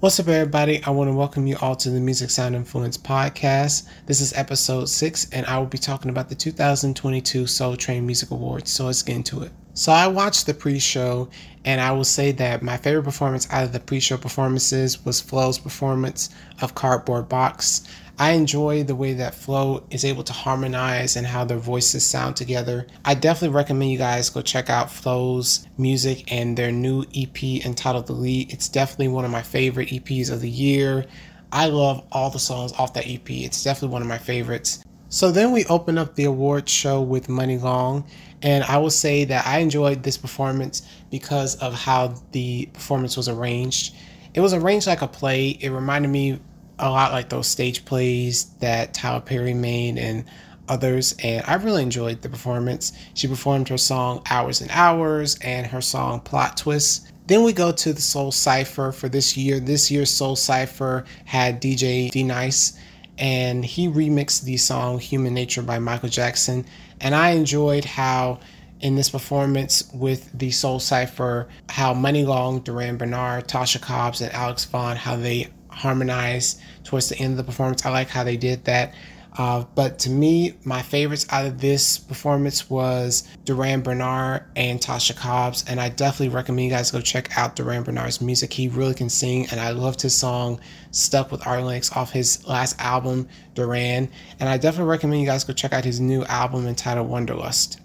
What's up, everybody? I want to welcome you all to the Music Sound Influence podcast. This is episode 6, and I will be talking about the 2022 Soul Train Music Awards, so let's get into it. So I watched the pre-show, and I will say that my favorite performance out of the pre-show performances was Flo's performance of Cardboard Box. I enjoy the way that Flo is able to harmonize and how their voices sound together. I definitely recommend you guys go check out Flo's music and their new EP entitled The Lead. It's definitely one of my favorite EPs of the year. I love all the songs off that EP. It's definitely one of my favorites. So then we open up the award show with Muni Long, and I will say that I enjoyed this performance because of how the performance was arranged. It was arranged like a play. It reminded me a lot like those stage plays that Tyler Perry made and others, and I really enjoyed the performance. She performed her song Hours and Hours and her song Plot Twists. Then we go to the Soul Cipher for this year. This year's Soul Cipher had DJ D Nice, and he remixed the song Human Nature by Michael Jackson, and I enjoyed how in this performance with the Soul Cipher, how Muni Long, Durand Bernard, Tasha Cobbs, and Alex Vaughn, how they harmonize towards the end of the performance. I like how they did that. But to me, my favorites out of this performance was Durand Bernard and Tasha Cobbs, and I definitely recommend you guys go check out Durand Bernard's music. He really can sing, and I loved his song Stuck With Art Links off his last album, Durand, and I definitely recommend you guys go check out his new album entitled Wonderlust.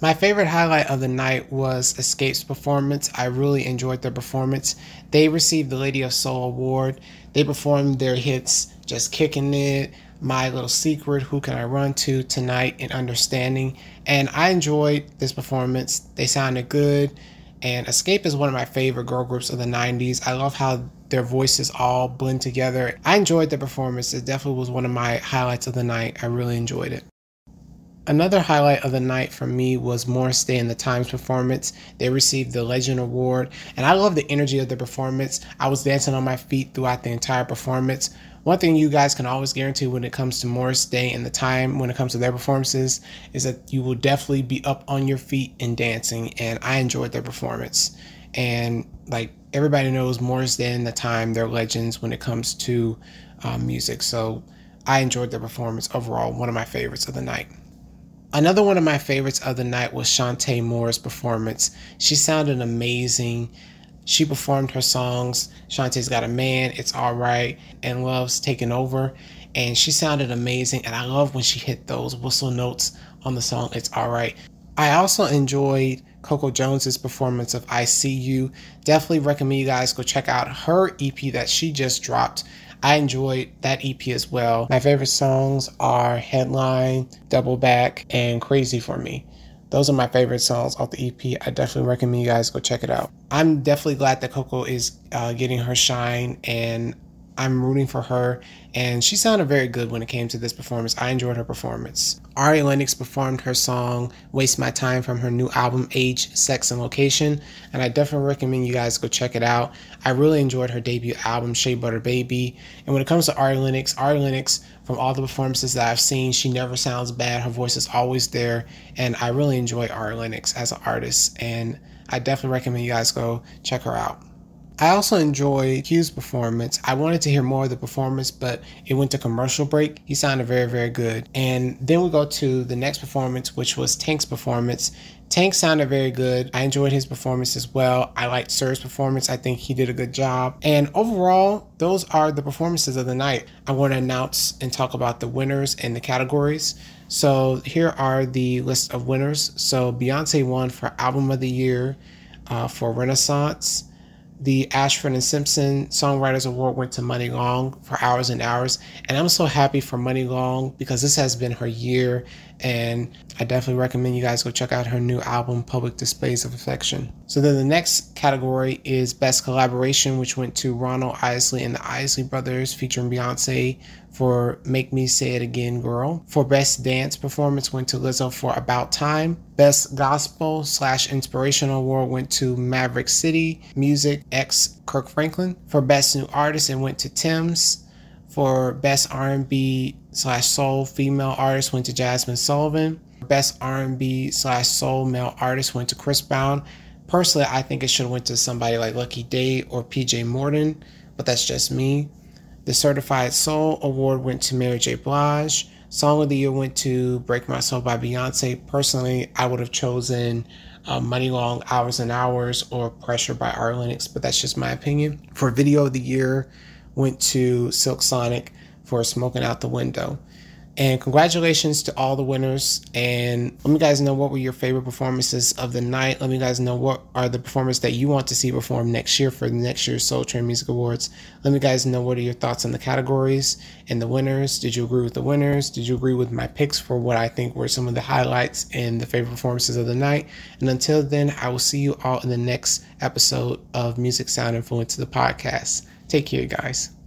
My favorite highlight of the night was Xscape's performance. I really enjoyed their performance. They received the Lady of Soul Award. They performed their hits Just Kicking It, My Little Secret, Who Can I Run To Tonight, and Understanding. And I enjoyed this performance. They sounded good. And Xscape is one of my favorite girl groups of the 90s. I love how their voices all blend together. I enjoyed the performance. It definitely was one of my highlights of the night. I really enjoyed it. Another highlight of the night for me was Morris Day and the Time's performance. They received the Legend Award, and I love the energy of the performance. I was dancing on my feet throughout the entire performance. One thing you guys can always guarantee when it comes to Morris Day and the Time, when it comes to their performances, is that you will definitely be up on your feet and dancing, and I enjoyed their performance. And like everybody knows, Morris Day and the Time, they're legends when it comes to music. So I enjoyed their performance overall, one of my favorites of the night. Another one of my favorites of the night was Shantae Moore's performance. She sounded amazing. She performed her songs, Shantae's Got a Man, It's All Right, and Love's Taking Over. And she sounded amazing. And I love when she hit those whistle notes on the song, It's All Right. I also enjoyed Coco Jones's performance of I See You. Definitely recommend you guys go check out her EP that she just dropped. I enjoyed that EP as well. My favorite songs are Headline, Double Back, and Crazy For Me. Those are my favorite songs off the EP. I definitely recommend you guys go check it out. I'm definitely glad that Coco is getting her shine, and I'm rooting for her, and she sounded very good when it came to this performance. I enjoyed her performance. Ari Lennox performed her song Waste My Time from her new album Age, Sex, and Location, and I definitely recommend you guys go check it out. I really enjoyed her debut album Shea Butter Baby, and when it comes to Ari Lennox, from all the performances that I've seen, she never sounds bad. Her voice is always there, and I really enjoy Ari Lennox as an artist, and I definitely recommend you guys go check her out. I also enjoyed Q's performance. I wanted to hear more of the performance, but it went to commercial break. He sounded very, very good. And then we go to the next performance, which was Tank's performance. Tank sounded very good. I enjoyed his performance as well. I liked Sir's performance. I think he did a good job. And overall, those are the performances of the night. I want to announce and talk about the winners and the categories. So here are the list of winners. So Beyonce won for Album of the Year for Renaissance. The Ashford and Simpson Songwriters Award went to Muni Long for Hours and Hours. And I'm so happy for Muni Long because this has been her year. And I definitely recommend you guys go check out her new album, Public Displays of Affection. So then the next category is Best Collaboration, which went to Ronald Isley and the Isley Brothers featuring Beyonce for Make Me Say It Again, Girl. For Best Dance Performance went to Lizzo for About Time. Best Gospel / Inspirational Award went to Maverick City Music x Kirk Franklin. For Best New Artist, it went to Tim's. For Best R&B / Soul Female Artist went to Jasmine Sullivan. Best R&B / Soul Male Artist went to Chris Brown. Personally, I think it should have went to somebody like Lucky Day or PJ Morton. but that's just me. The Certified Soul Award went to Mary J. Blige. Song of the Year went to Break My Soul by Beyonce. Personally, I would have chosen Muni Long, Hours and Hours, or Pressure by Ari Lennox, but that's just my opinion. For Video of the Year, went to Silk Sonic for Smoking Out the Window. And congratulations to all the winners. And let me guys know what were your favorite performances of the night. Let me guys know what are the performers that you want to see perform next year for next year's Soul Train Music Awards. Let me guys know what are your thoughts on the categories and the winners. Did you agree with the winners? Did you agree with my picks for what I think were some of the highlights and the favorite performances of the night? And until then, I will see you all in the next episode of Music Sound Influence, the podcast. Take care, guys.